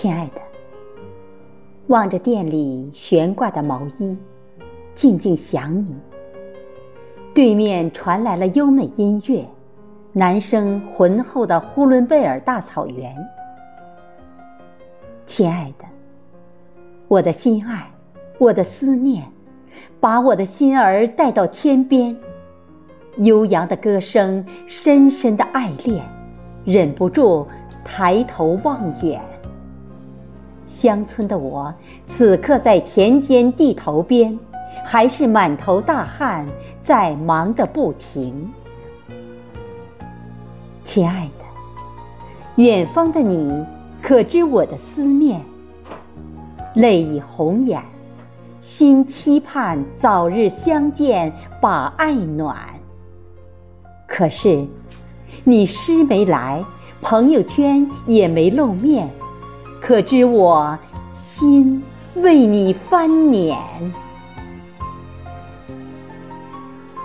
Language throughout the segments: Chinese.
亲爱的，望着店里悬挂的毛衣，静静想你。对面传来了优美音乐，男声浑厚的呼伦贝尔大草原。亲爱的，我的心爱，我的思念，把我的心儿带到天边。悠扬的歌声，深深的爱恋，忍不住抬头望远。乡村的我，此刻在田间地头边，还是满头大汗，在忙个不停。亲爱的，远方的你，可知我的思念？泪已红眼，心期盼早日相见，把爱暖。可是，你诗没来，朋友圈也没露面，可知我心为你翻捻。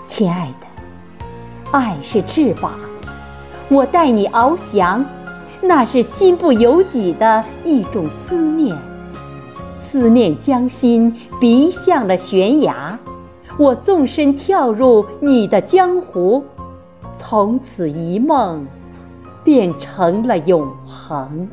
亲爱的，爱是翅膀，我带你翱翔，那是心不由己的一种思念。思念将心逼向了悬崖，我纵身跳入你的江湖，从此一梦变成了永恒。